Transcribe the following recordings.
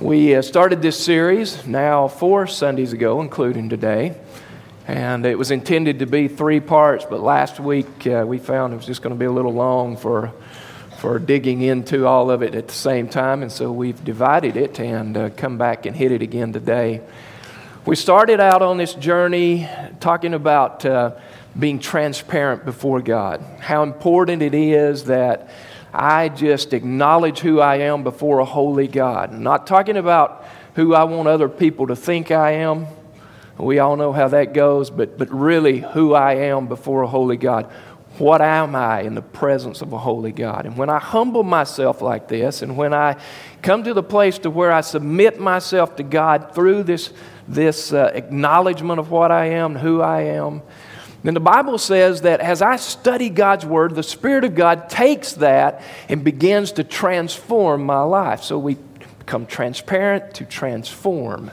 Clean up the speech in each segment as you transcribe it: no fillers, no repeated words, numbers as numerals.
We started this series now 4 Sundays ago, including today, and it was intended to be 3 parts, but last week we found it was just going to be a little long for digging into all of it at the same time, and so we've divided it and come back and hit it again today. We started out on this journey talking about being transparent before God, how important it is that I just acknowledge who I am before a holy God. I'm not talking about who I want other people to think I am. We all know how that goes, but really who I am before a holy God. What am I in the presence of a holy God? And when I humble myself like this, and when I come to the place to where I submit myself to God through this acknowledgement of what I am, who I am, then the Bible says that as I study God's Word, the Spirit of God takes that and begins to transform my life. So we become transparent to transform.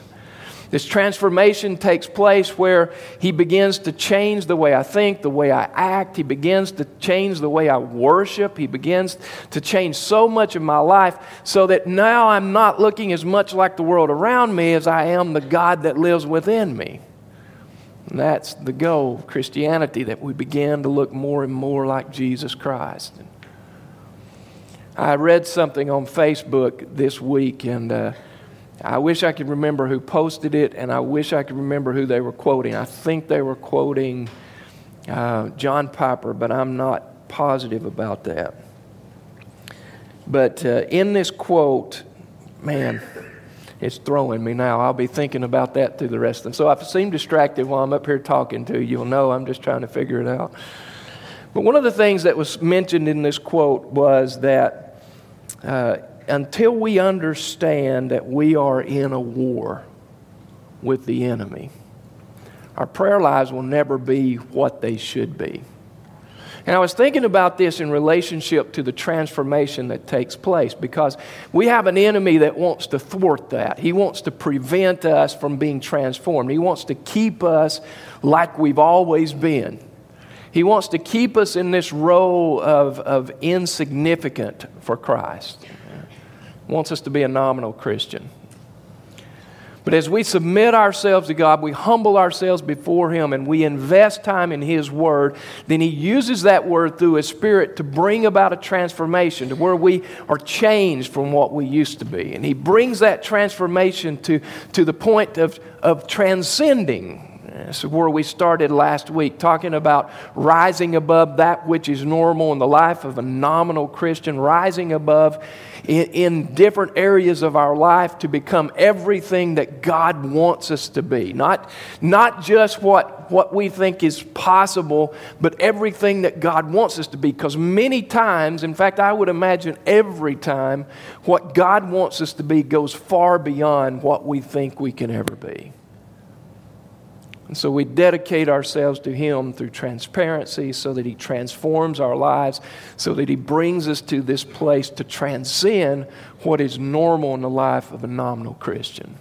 This transformation takes place where He begins to change the way I think, the way I act. He begins to change the way I worship. He begins to change so much of my life so that now I'm not looking as much like the world around me as I am the God that lives within me. And that's the goal of Christianity, that we begin to look more and more like Jesus Christ. I read something on Facebook this week, and I wish I could remember who posted it, and I wish I could remember who they were quoting. I think they were quoting John Piper, but I'm not positive about that. But in this quote, man, it's throwing me now. I'll be thinking about that through the rest of them. So I seem distracted while I'm up here talking to you. You'll know I'm just trying to figure it out. But one of the things that was mentioned in this quote was that until we understand that we are in a war with the enemy, our prayer lives will never be what they should be. And I was thinking about this in relationship to the transformation that takes place, because we have an enemy that wants to thwart that. He wants to prevent us from being transformed. He wants to keep us like we've always been. He wants to keep us in this role of insignificant for Christ. He wants us to be a nominal Christian. But as we submit ourselves to God, we humble ourselves before Him, and we invest time in His Word, then He uses that Word through His Spirit to bring about a transformation to where we are changed from what we used to be. And He brings that transformation to the point of transcending. This is where we started last week, talking about rising above that which is normal in the life of a nominal Christian, rising above in different areas of our life to become everything that God wants us to be. Not just what we think is possible, but everything that God wants us to be. Because many times, in fact, I would imagine every time, what God wants us to be goes far beyond what we think we can ever be. And so we dedicate ourselves to Him through transparency so that He transforms our lives, so that He brings us to this place to transcend what is normal in the life of a nominal Christian.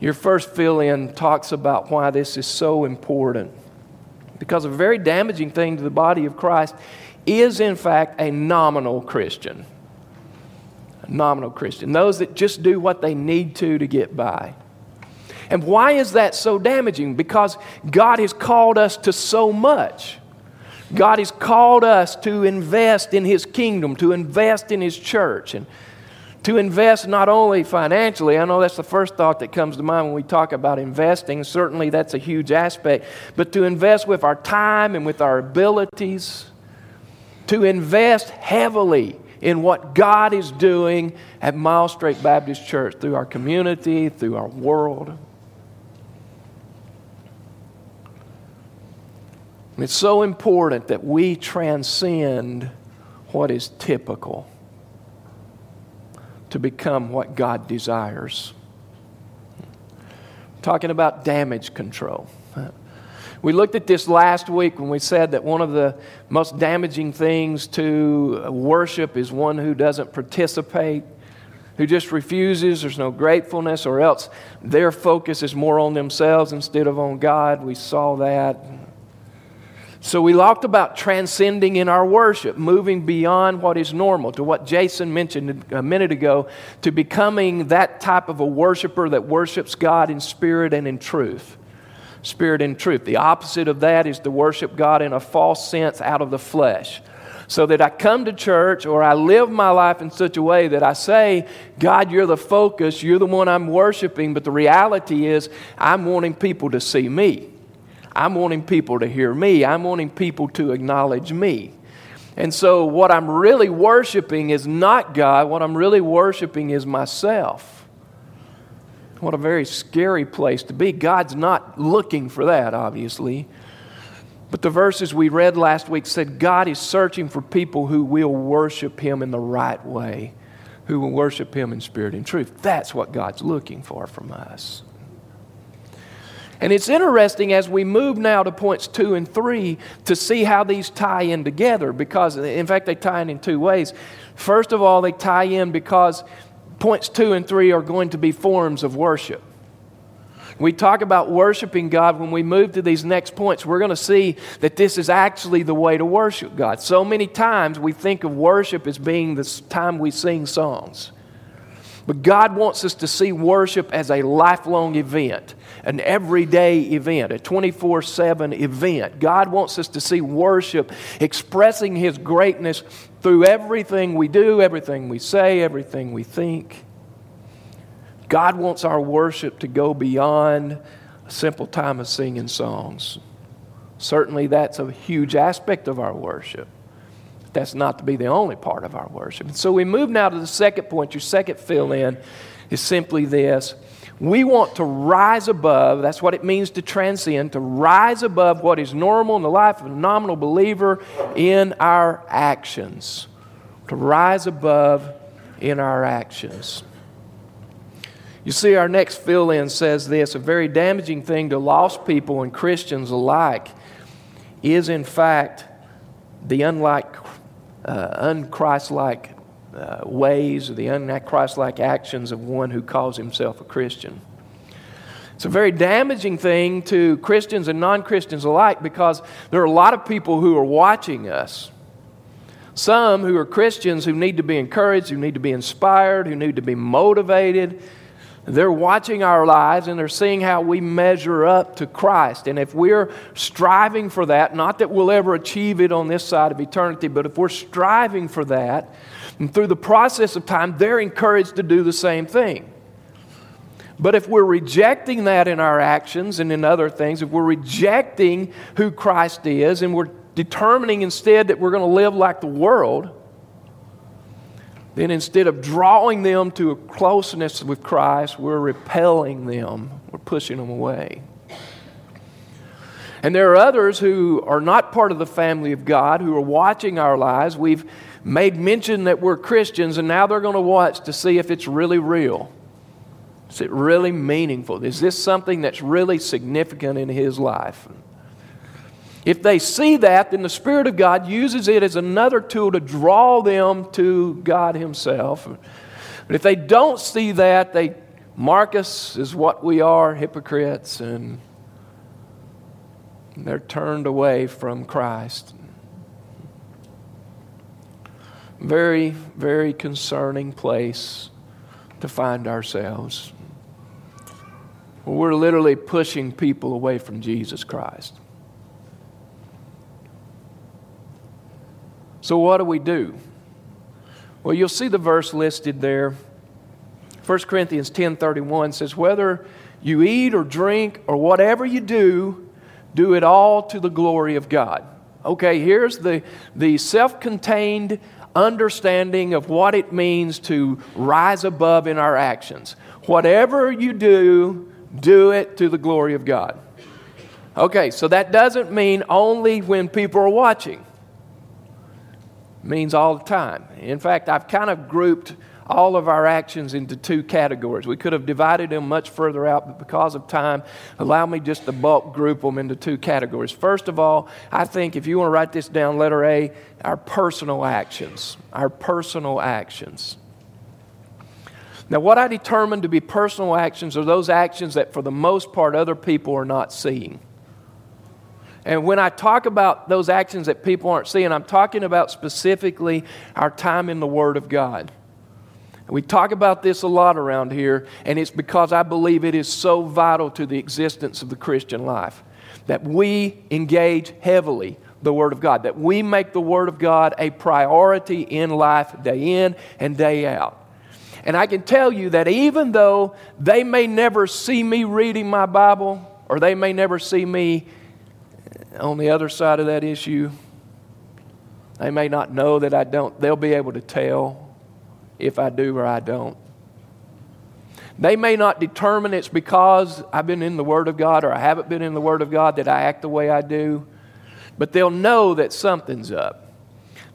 Your first fill-in talks about why this is so important, because a very damaging thing to the body of Christ is, in fact, a nominal Christian. A nominal Christian. Those that just do what they need to get by. And why is that so damaging? Because God has called us to so much. God has called us to invest in His kingdom, to invest in His church, and to invest not only financially. I know that's the first thought that comes to mind when we talk about investing. Certainly that's a huge aspect. But to invest with our time and with our abilities, to invest heavily in what God is doing at Mile Straight Baptist Church through our community, through our world. It's so important that we transcend what is typical to become what God desires. I'm talking about damage control. We looked at this last week when we said that one of the most damaging things to worship is one who doesn't participate, who just refuses. There's no gratefulness, or else their focus is more on themselves instead of on God. We saw that. So we talked about transcending in our worship, moving beyond what is normal to what Jason mentioned a minute ago, to becoming that type of a worshiper that worships God in spirit and in truth. Spirit and truth. The opposite of that is to worship God in a false sense out of the flesh. So that I come to church or I live my life in such a way that I say, God, you're the focus, you're the one I'm worshiping, but the reality is I'm wanting people to see me. I'm wanting people to hear me. I'm wanting people to acknowledge me. And so what I'm really worshiping is not God. What I'm really worshiping is myself. What a very scary place to be. God's not looking for that, obviously. But the verses we read last week said God is searching for people who will worship Him in the right way, who will worship Him in spirit and truth. That's what God's looking for from us. And it's interesting as we move now to points 2 and 3 to see how these tie in together because, in fact, they tie in two ways. First of all, they tie in because points 2 and 3 are going to be forms of worship. We talk about worshiping God. When we move to these next points, we're going to see that this is actually the way to worship God. So many times we think of worship as being the time we sing songs. But God wants us to see worship as a lifelong event, an everyday event, a 24/7 event. God wants us to see worship expressing His greatness through everything we do, everything we say, everything we think. God wants our worship to go beyond a simple time of singing songs. Certainly that's a huge aspect of our worship. But that's not to be the only part of our worship. And so we move now to the second point. Your second fill-in is simply this. We want to rise above, that's what it means to transcend, to rise above what is normal in the life of a nominal believer in our actions. To rise above in our actions. You see, our next fill-in says this, a very damaging thing to lost people and Christians alike is, in fact, the un-Christ-like ways or the un-Christ-like actions of one who calls himself a Christian. It's a very damaging thing to Christians and non-Christians alike because there are a lot of people who are watching us. Some who are Christians who need to be encouraged, who need to be inspired, who need to be motivated. They're watching our lives and they're seeing how we measure up to Christ. And if we're striving for that, not that we'll ever achieve it on this side of eternity, but if we're striving for that, and through the process of time, they're encouraged to do the same thing. But if we're rejecting that in our actions and in other things, if we're rejecting who Christ is and we're determining instead that we're going to live like the world, then instead of drawing them to a closeness with Christ, we're repelling them. We're pushing them away. And there are others who are not part of the family of God, who are watching our lives. We've made mention that we're Christians, and now they're going to watch to see if it's really real. Is it really meaningful? Is this something that's really significant in his life? If they see that, then the Spirit of God uses it as another tool to draw them to God Himself. But if they don't see that, they mark us as what we are, hypocrites, and they're turned away from Christ. Very, very concerning place to find ourselves. We're literally pushing people away from Jesus Christ. So what do we do? Well, you'll see the verse listed there. 1 Corinthians 10:31 says, whether you eat or drink or whatever you do, do it all to the glory of God. Okay, here's the self-contained understanding of what it means to rise above in our actions. Whatever you do, do it to the glory of God. Okay, so that doesn't mean only when people are watching. Means all the time. In fact, I've kind of grouped all of our actions into two categories. We could have divided them much further out, but because of time, allow me just to bulk group them into two categories. First of all, I think if you want to write this down, letter A, our personal actions. Our personal actions. Now, what I determine to be personal actions are those actions that for the most part other people are not seeing. And when I talk about those actions that people aren't seeing, I'm talking about specifically our time in the Word of God. We talk about this a lot around here, and it's because I believe it is so vital to the existence of the Christian life that we engage heavily the Word of God, that we make the Word of God a priority in life day in and day out. And I can tell you that even though they may never see me reading my Bible, or they may never see me on the other side of that issue, they may not know that I don't, they'll be able to tell if I do or I don't. They may not determine it's because I've been in the Word of God or I haven't been in the Word of God that I act the way I do, but they'll know that something's up.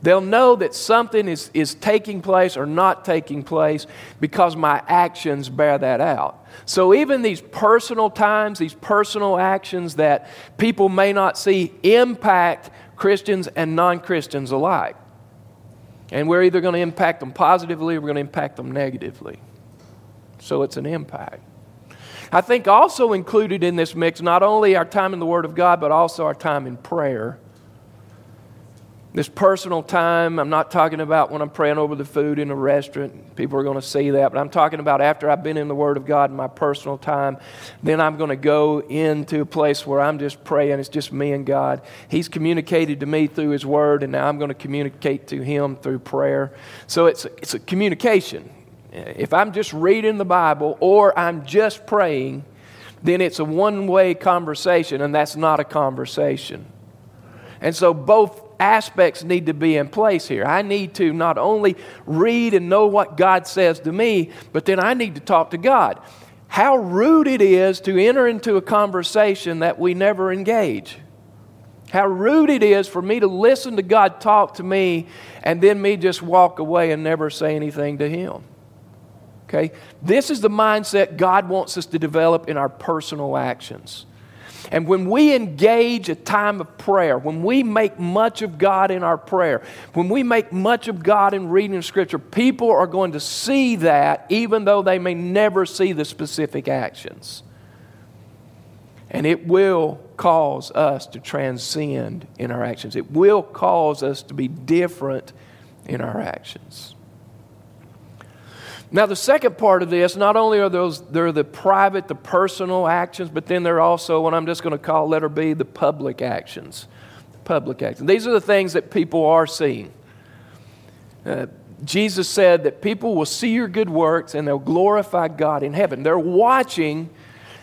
They'll know that something is taking place or not taking place because my actions bear that out. So even these personal times, these personal actions that people may not see impact Christians and non-Christians alike. And we're either going to impact them positively or we're going to impact them negatively. So it's an impact. I think also included in this mix, not only our time in the Word of God, but also our time in prayer. This personal time, I'm not talking about when I'm praying over the food in a restaurant. People are going to see that. But I'm talking about after I've been in the Word of God in my personal time, then I'm going to go into a place where I'm just praying. It's just me and God. He's communicated to me through His Word, and now I'm going to communicate to Him through prayer. So it's a communication. If I'm just reading the Bible or I'm just praying, then it's a one-way conversation, and that's not a conversation. And so both aspects need to be in place here. I need to not only read and know what God says to me, but then I need to talk to God. How rude it is to enter into a conversation that we never engage. How rude it is for me to listen to God talk to me and then me just walk away and never say anything to Him. Okay? This is the mindset God wants us to develop in our personal actions. And when we engage a time of prayer, when we make much of God in our prayer, when we make much of God in reading Scripture, people are going to see that even though they may never see the specific actions. And it will cause us to transcend in our actions. It will cause us to be different in our actions. Now, the second part of this, not only are they're the private, the personal actions, but then they're also what I'm just going to call letter B, the public actions. Public actions. These are the things that people are seeing. Jesus said that people will see your good works and they'll glorify God in heaven. They're watching.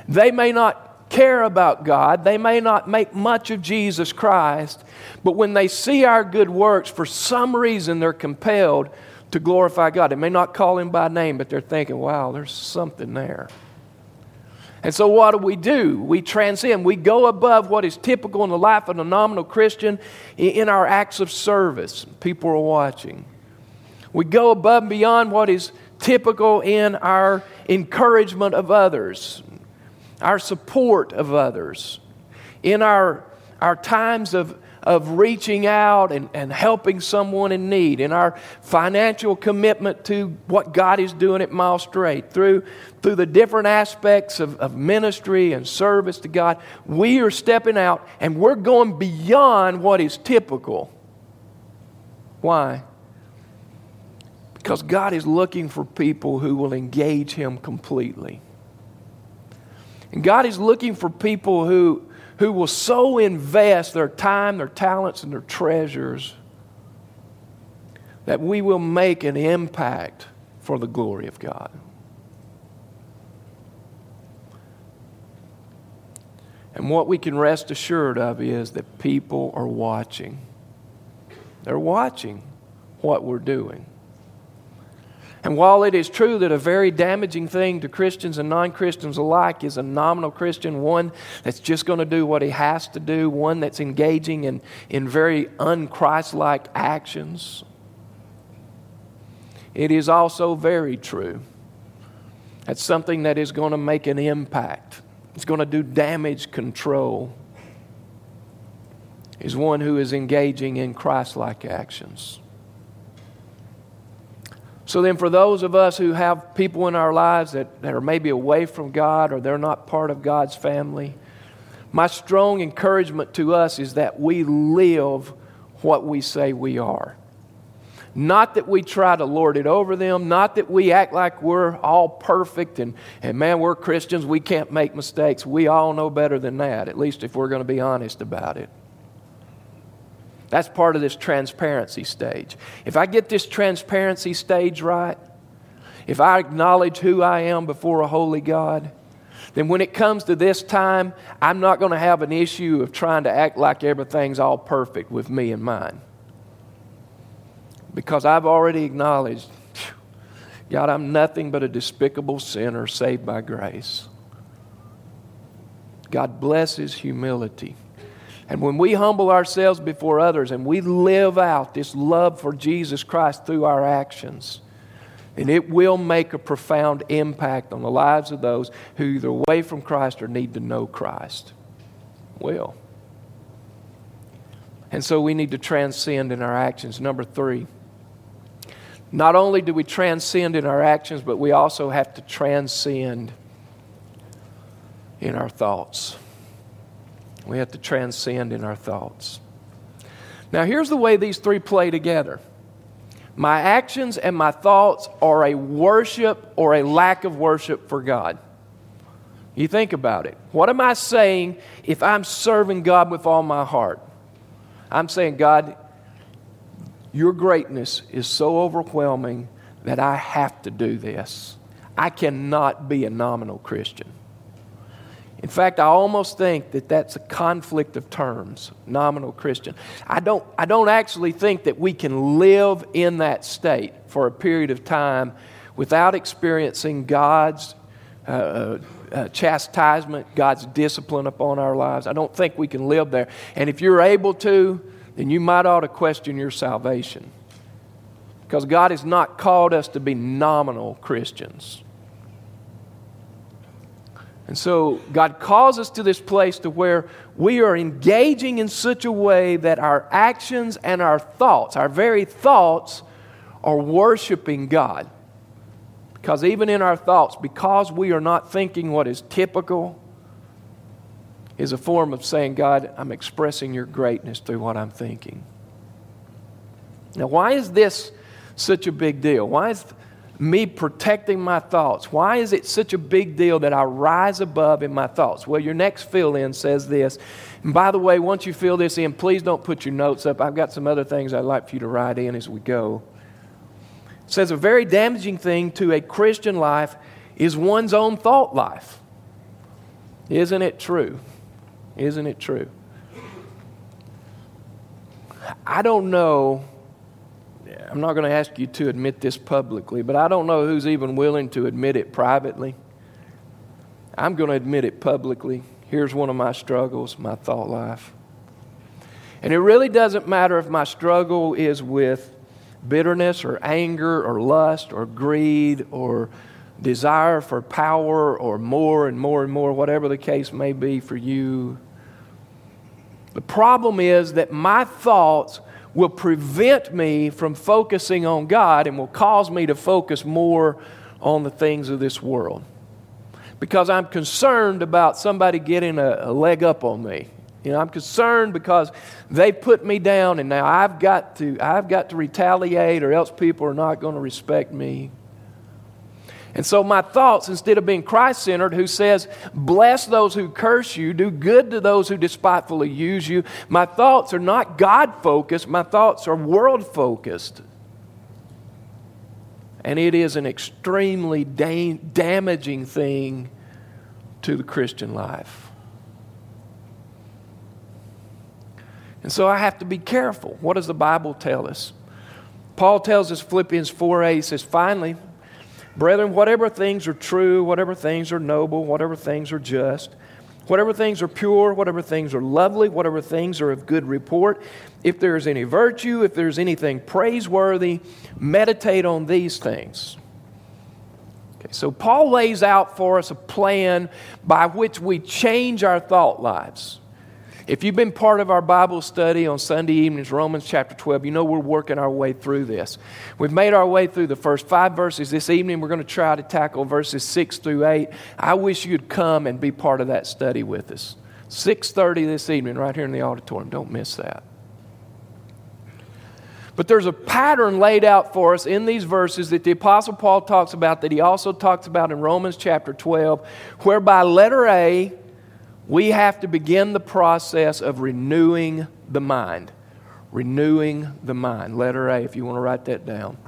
They may not care about God. They may not make much of Jesus Christ. But when they see our good works, for some reason they're compelled to glorify God. They may not call Him by name, but they're thinking, wow, there's something there. And so what do? We transcend. We go above what is typical in the life of a nominal Christian in our acts of service. People are watching. We go above and beyond what is typical in our encouragement of others, our support of others, in our times of reaching out and helping someone in need, in our financial commitment to what God is doing at Mile Straight, through the different aspects of ministry and service to God, we are stepping out and we're going beyond what is typical. Why? Because God is looking for people who will engage Him completely. And God is looking for people who will so invest their time, their talents, and their treasures that we will make an impact for the glory of God. And what we can rest assured of is that people are watching. They're watching what we're doing. And while it is true that a very damaging thing to Christians and non-Christians alike is a nominal Christian, one that's just going to do what he has to do, one that's engaging in very un-Christ-like actions, it is also very true that something that is going to make an impact, it's going to do damage control, is one who is engaging in Christ-like actions. So then for those of us who have people in our lives that are maybe away from God or they're not part of God's family, My strong encouragement to us is that we live what we say we are. Not that we try to lord it over them, not that we act like we're all perfect and man, we're Christians, we can't make mistakes. We all know better than that, at least if we're going to be honest about it. That's part of this transparency stage. If I get this transparency stage right, if I acknowledge who I am before a holy God, then when it comes to this time, I'm not going to have an issue of trying to act like everything's all perfect with me and mine. Because I've already acknowledged, God, I'm nothing but a despicable sinner saved by grace. God blesses humility. And when we humble ourselves before others and we live out this love for Jesus Christ through our actions, and it will make a profound impact on the lives of those who either away from Christ or need to know Christ. Will. And so we need to transcend in our actions. Number three, not only do we transcend in our actions, but we also have to transcend in our thoughts. We have to transcend in our thoughts. Now here's the way these three play together. My actions and my thoughts are a worship or a lack of worship for God. You think about it. What am I saying if I'm serving God with all my heart? I'm saying, God, your greatness is so overwhelming that I have to do this. I cannot be a nominal Christian. In fact, I almost think that that's a conflict of terms, nominal Christian. I don't actually think that we can live in that state for a period of time without experiencing God's chastisement, God's discipline upon our lives. I don't think we can live there. And if you're able to, then you might ought to question your salvation. Because God has not called us to be nominal Christians. And so God calls us to this place to where we are engaging in such a way that our actions and our thoughts, our very thoughts, are worshiping God. Because even in our thoughts, because we are not thinking what is typical, is a form of saying, God, I'm expressing your greatness through what I'm thinking. Now, why is this such a big deal? Why is me protecting my thoughts? Why is it such a big deal that I rise above in my thoughts? Well, your next fill-in says this. And by the way, once you fill this in, please don't put your notes up. I've got some other things I'd like for you to write in as we go. It says a very damaging thing to a Christian life is one's own thought life. Isn't it true? Isn't it true? I don't know. I'm not going to ask you to admit this publicly, but I don't know who's even willing to admit it privately. I'm going to admit it publicly. Here's one of my struggles, my thought life. And it really doesn't matter if my struggle is with bitterness or anger or lust or greed or desire for power or more and more and more, whatever the case may be for you. The problem is that my thoughts will prevent me from focusing on God and will cause me to focus more on the things of this world. Because I'm concerned about somebody getting a leg up on me. You know, I'm concerned because they put me down and now I've got to retaliate or else people are not going to respect me. And so my thoughts, instead of being Christ-centered, who says, bless those who curse you, do good to those who despitefully use you, my thoughts are not God-focused, my thoughts are world-focused. And it is an extremely damaging thing to the Christian life. And so I have to be careful. What does the Bible tell us? Paul tells us, Philippians 4:8, he says, finally, brethren, whatever things are true, whatever things are noble, whatever things are just, whatever things are pure, whatever things are lovely, whatever things are of good report, if there is any virtue, if there is anything praiseworthy, meditate on these things. Okay, so Paul lays out for us a plan by which we change our thought lives. If you've been part of our Bible study on Sunday evenings, Romans chapter 12, you know we're working our way through this. We've made our way through the first 5 verses. This evening we're going to try to tackle verses 6 through 8. I wish you'd come and be part of that study with us. 6:30 this evening right here in the auditorium. Don't miss that. But there's a pattern laid out for us in these verses that the Apostle Paul talks about, that he also talks about in Romans chapter 12, whereby letter A, we have to begin the process of renewing the mind. Renewing the mind. Letter A, if you want to write that down.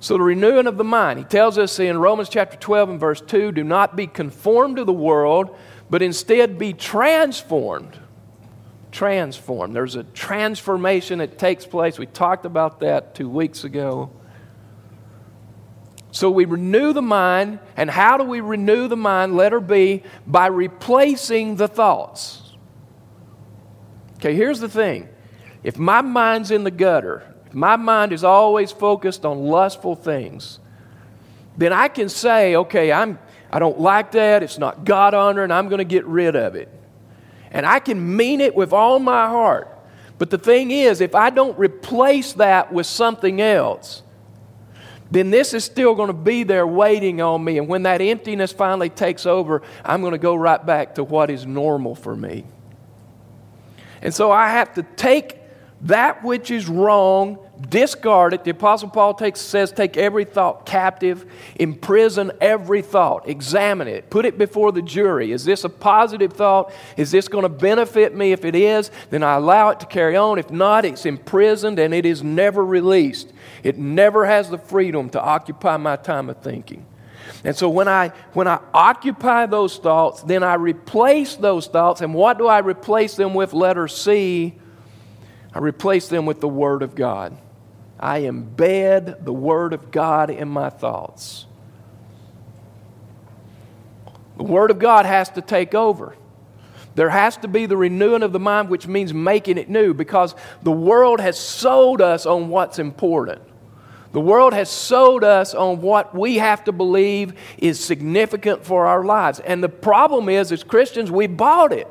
So the renewing of the mind. He tells us in Romans chapter 12 and verse 2, do not be conformed to the world, but instead be transformed. Transformed. There's a transformation that takes place. We talked about that 2 weeks ago. So we renew the mind, and how do we renew the mind? Letter B, by replacing the thoughts. Okay, here's the thing. If my mind's in the gutter, if my mind is always focused on lustful things, then I can say, okay, I don't like that, it's not God-honoring, I'm going to get rid of it. And I can mean it with all my heart. But the thing is, if I don't replace that with something else, then this is still going to be there waiting on me. And when that emptiness finally takes over, I'm going to go right back to what is normal for me. And so I have to take that which is wrong, discard it. The Apostle Paul says, take every thought captive, imprison every thought, examine it, put it before the jury. Is this a positive thought? Is this going to benefit me? If it is, then I allow it to carry on. If not, it's imprisoned and it is never released. It never has the freedom to occupy my time of thinking. And so when I occupy those thoughts, then I replace those thoughts. And what do I replace them with? Letter C, I replace them with the Word of God. I embed the Word of God in my thoughts. The Word of God has to take over. There has to be the renewing of the mind, which means making it new, because the world has sold us on what's important. The world has sold us on what we have to believe is significant for our lives. And the problem is, as Christians, we bought it.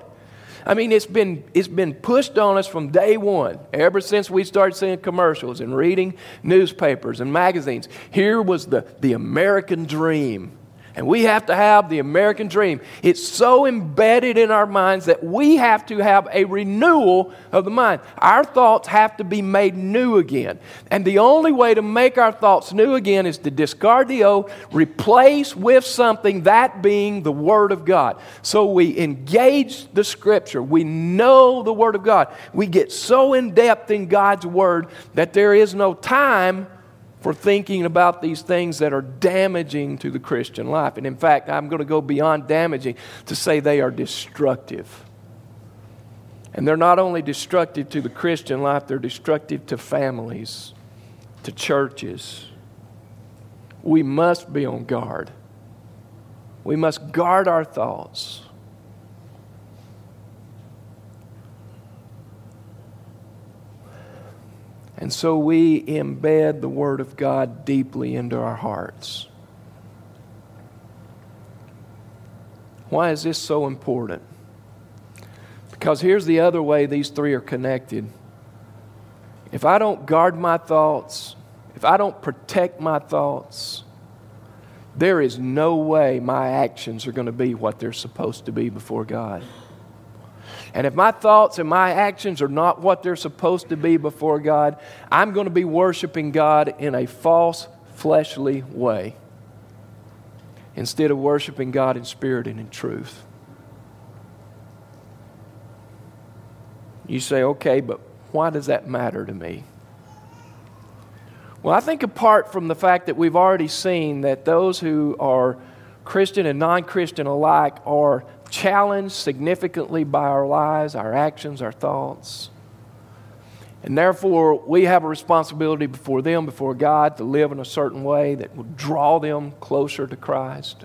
I mean, it's been pushed on us from day one, ever since we started seeing commercials and reading newspapers and magazines. Here was the American dream, and we have to have the American dream. It's so embedded in our minds that we have to have a renewal of the mind. Our thoughts have to be made new again, and the only way to make our thoughts new again is to discard the old, replace with something, that being the Word of God. So we engage the Scripture. We know the Word of God. We get so in depth in God's Word that there is no time for thinking about these things that are damaging to the Christian life. And in fact, I'm going to go beyond damaging to say they are destructive. And they're not only destructive to the Christian life, they're destructive to families, to churches. We must be on guard. We must guard our thoughts. And so we embed the Word of God deeply into our hearts. Why is this so important? Because here's the other way these three are connected. If I don't guard my thoughts, if I don't protect my thoughts, there is no way my actions are going to be what they're supposed to be before God. And if my thoughts and my actions are not what they're supposed to be before God, I'm going to be worshiping God in a false, fleshly way instead of worshiping God in spirit and in truth. You say, okay, but why does that matter to me? Well, I think apart from the fact that we've already seen that those who are Christian and non-Christian alike are challenged significantly by our lives, our actions, our thoughts. And therefore, we have a responsibility before them, before God, to live in a certain way that will draw them closer to Christ.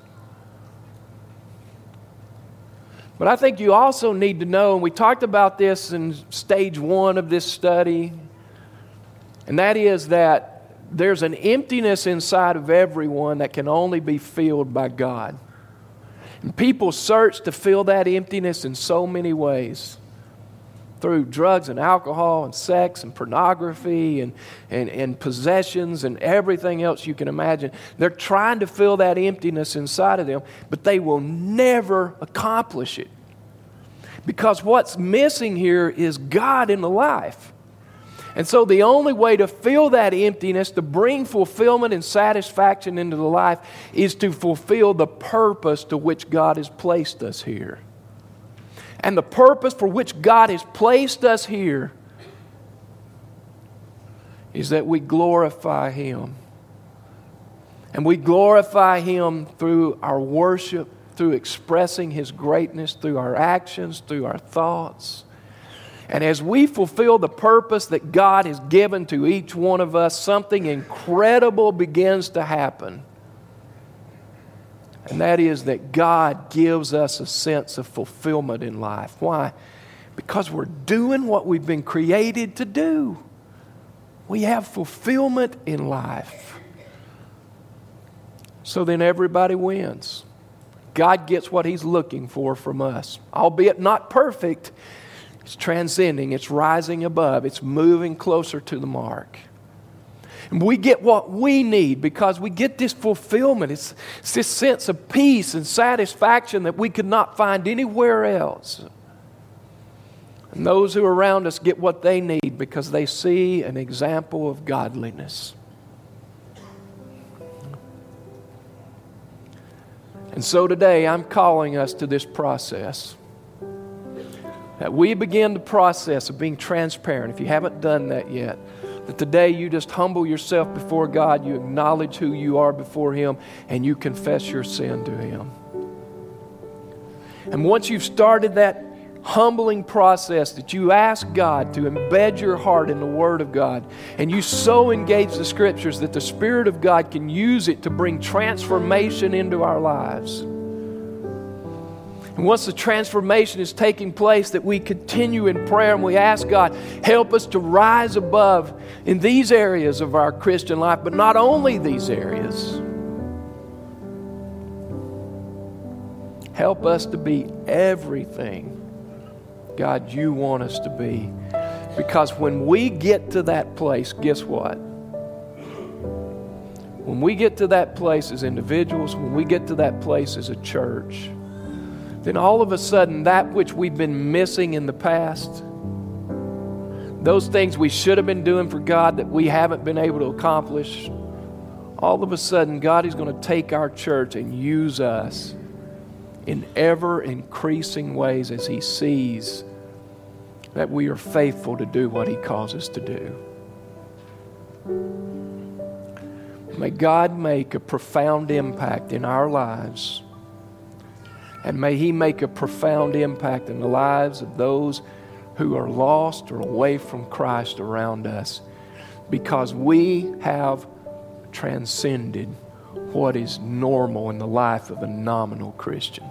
But I think you also need to know, and we talked about this in stage one of this study, and that is that there's an emptiness inside of everyone that can only be filled by God. And people search to fill that emptiness in so many ways, through drugs and alcohol and sex and pornography and possessions and everything else you can imagine. They're trying to fill that emptiness inside of them, but they will never accomplish it because what's missing here is God in the life. And so the only way to fill that emptiness, to bring fulfillment and satisfaction into the life, is to fulfill the purpose to which God has placed us here. And the purpose for which God has placed us here is that we glorify Him. And we glorify Him through our worship, through expressing His greatness, through our actions, through our thoughts. And as we fulfill the purpose that God has given to each one of us, something incredible begins to happen. And that is that God gives us a sense of fulfillment in life. Why? Because we're doing what we've been created to do. We have fulfillment in life. So then everybody wins. God gets what He's looking for from us. Albeit not perfect, it's transcending, it's rising above, it's moving closer to the mark. And we get what we need because we get this fulfillment. It's this sense of peace and satisfaction that we could not find anywhere else. And those who are around us get what they need because they see an example of godliness. And so today I'm calling us to this process. That we begin the process of being transparent. If you haven't done that yet, that today you just humble yourself before God, you acknowledge who you are before Him, and you confess your sin to Him. And once you've started that humbling process, that you ask God to embed your heart in the Word of God, and you so engage the Scriptures that the Spirit of God can use it to bring transformation into our lives. And once the transformation is taking place, that we continue in prayer and we ask God, help us to rise above in these areas of our Christian life, but not only these areas. Help us to be everything, God, You want us to be. Because when we get to that place, guess what? When we get to that place as individuals, when we get to that place as a church, then all of a sudden that which we've been missing in the past, those things we should have been doing for God that we haven't been able to accomplish, all of a sudden God is going to take our church and use us in ever-increasing ways as He sees that we are faithful to do what He calls us to do. May God make a profound impact in our lives. And may He make a profound impact in the lives of those who are lost or away from Christ around us, because we have transcended what is normal in the life of a nominal Christian.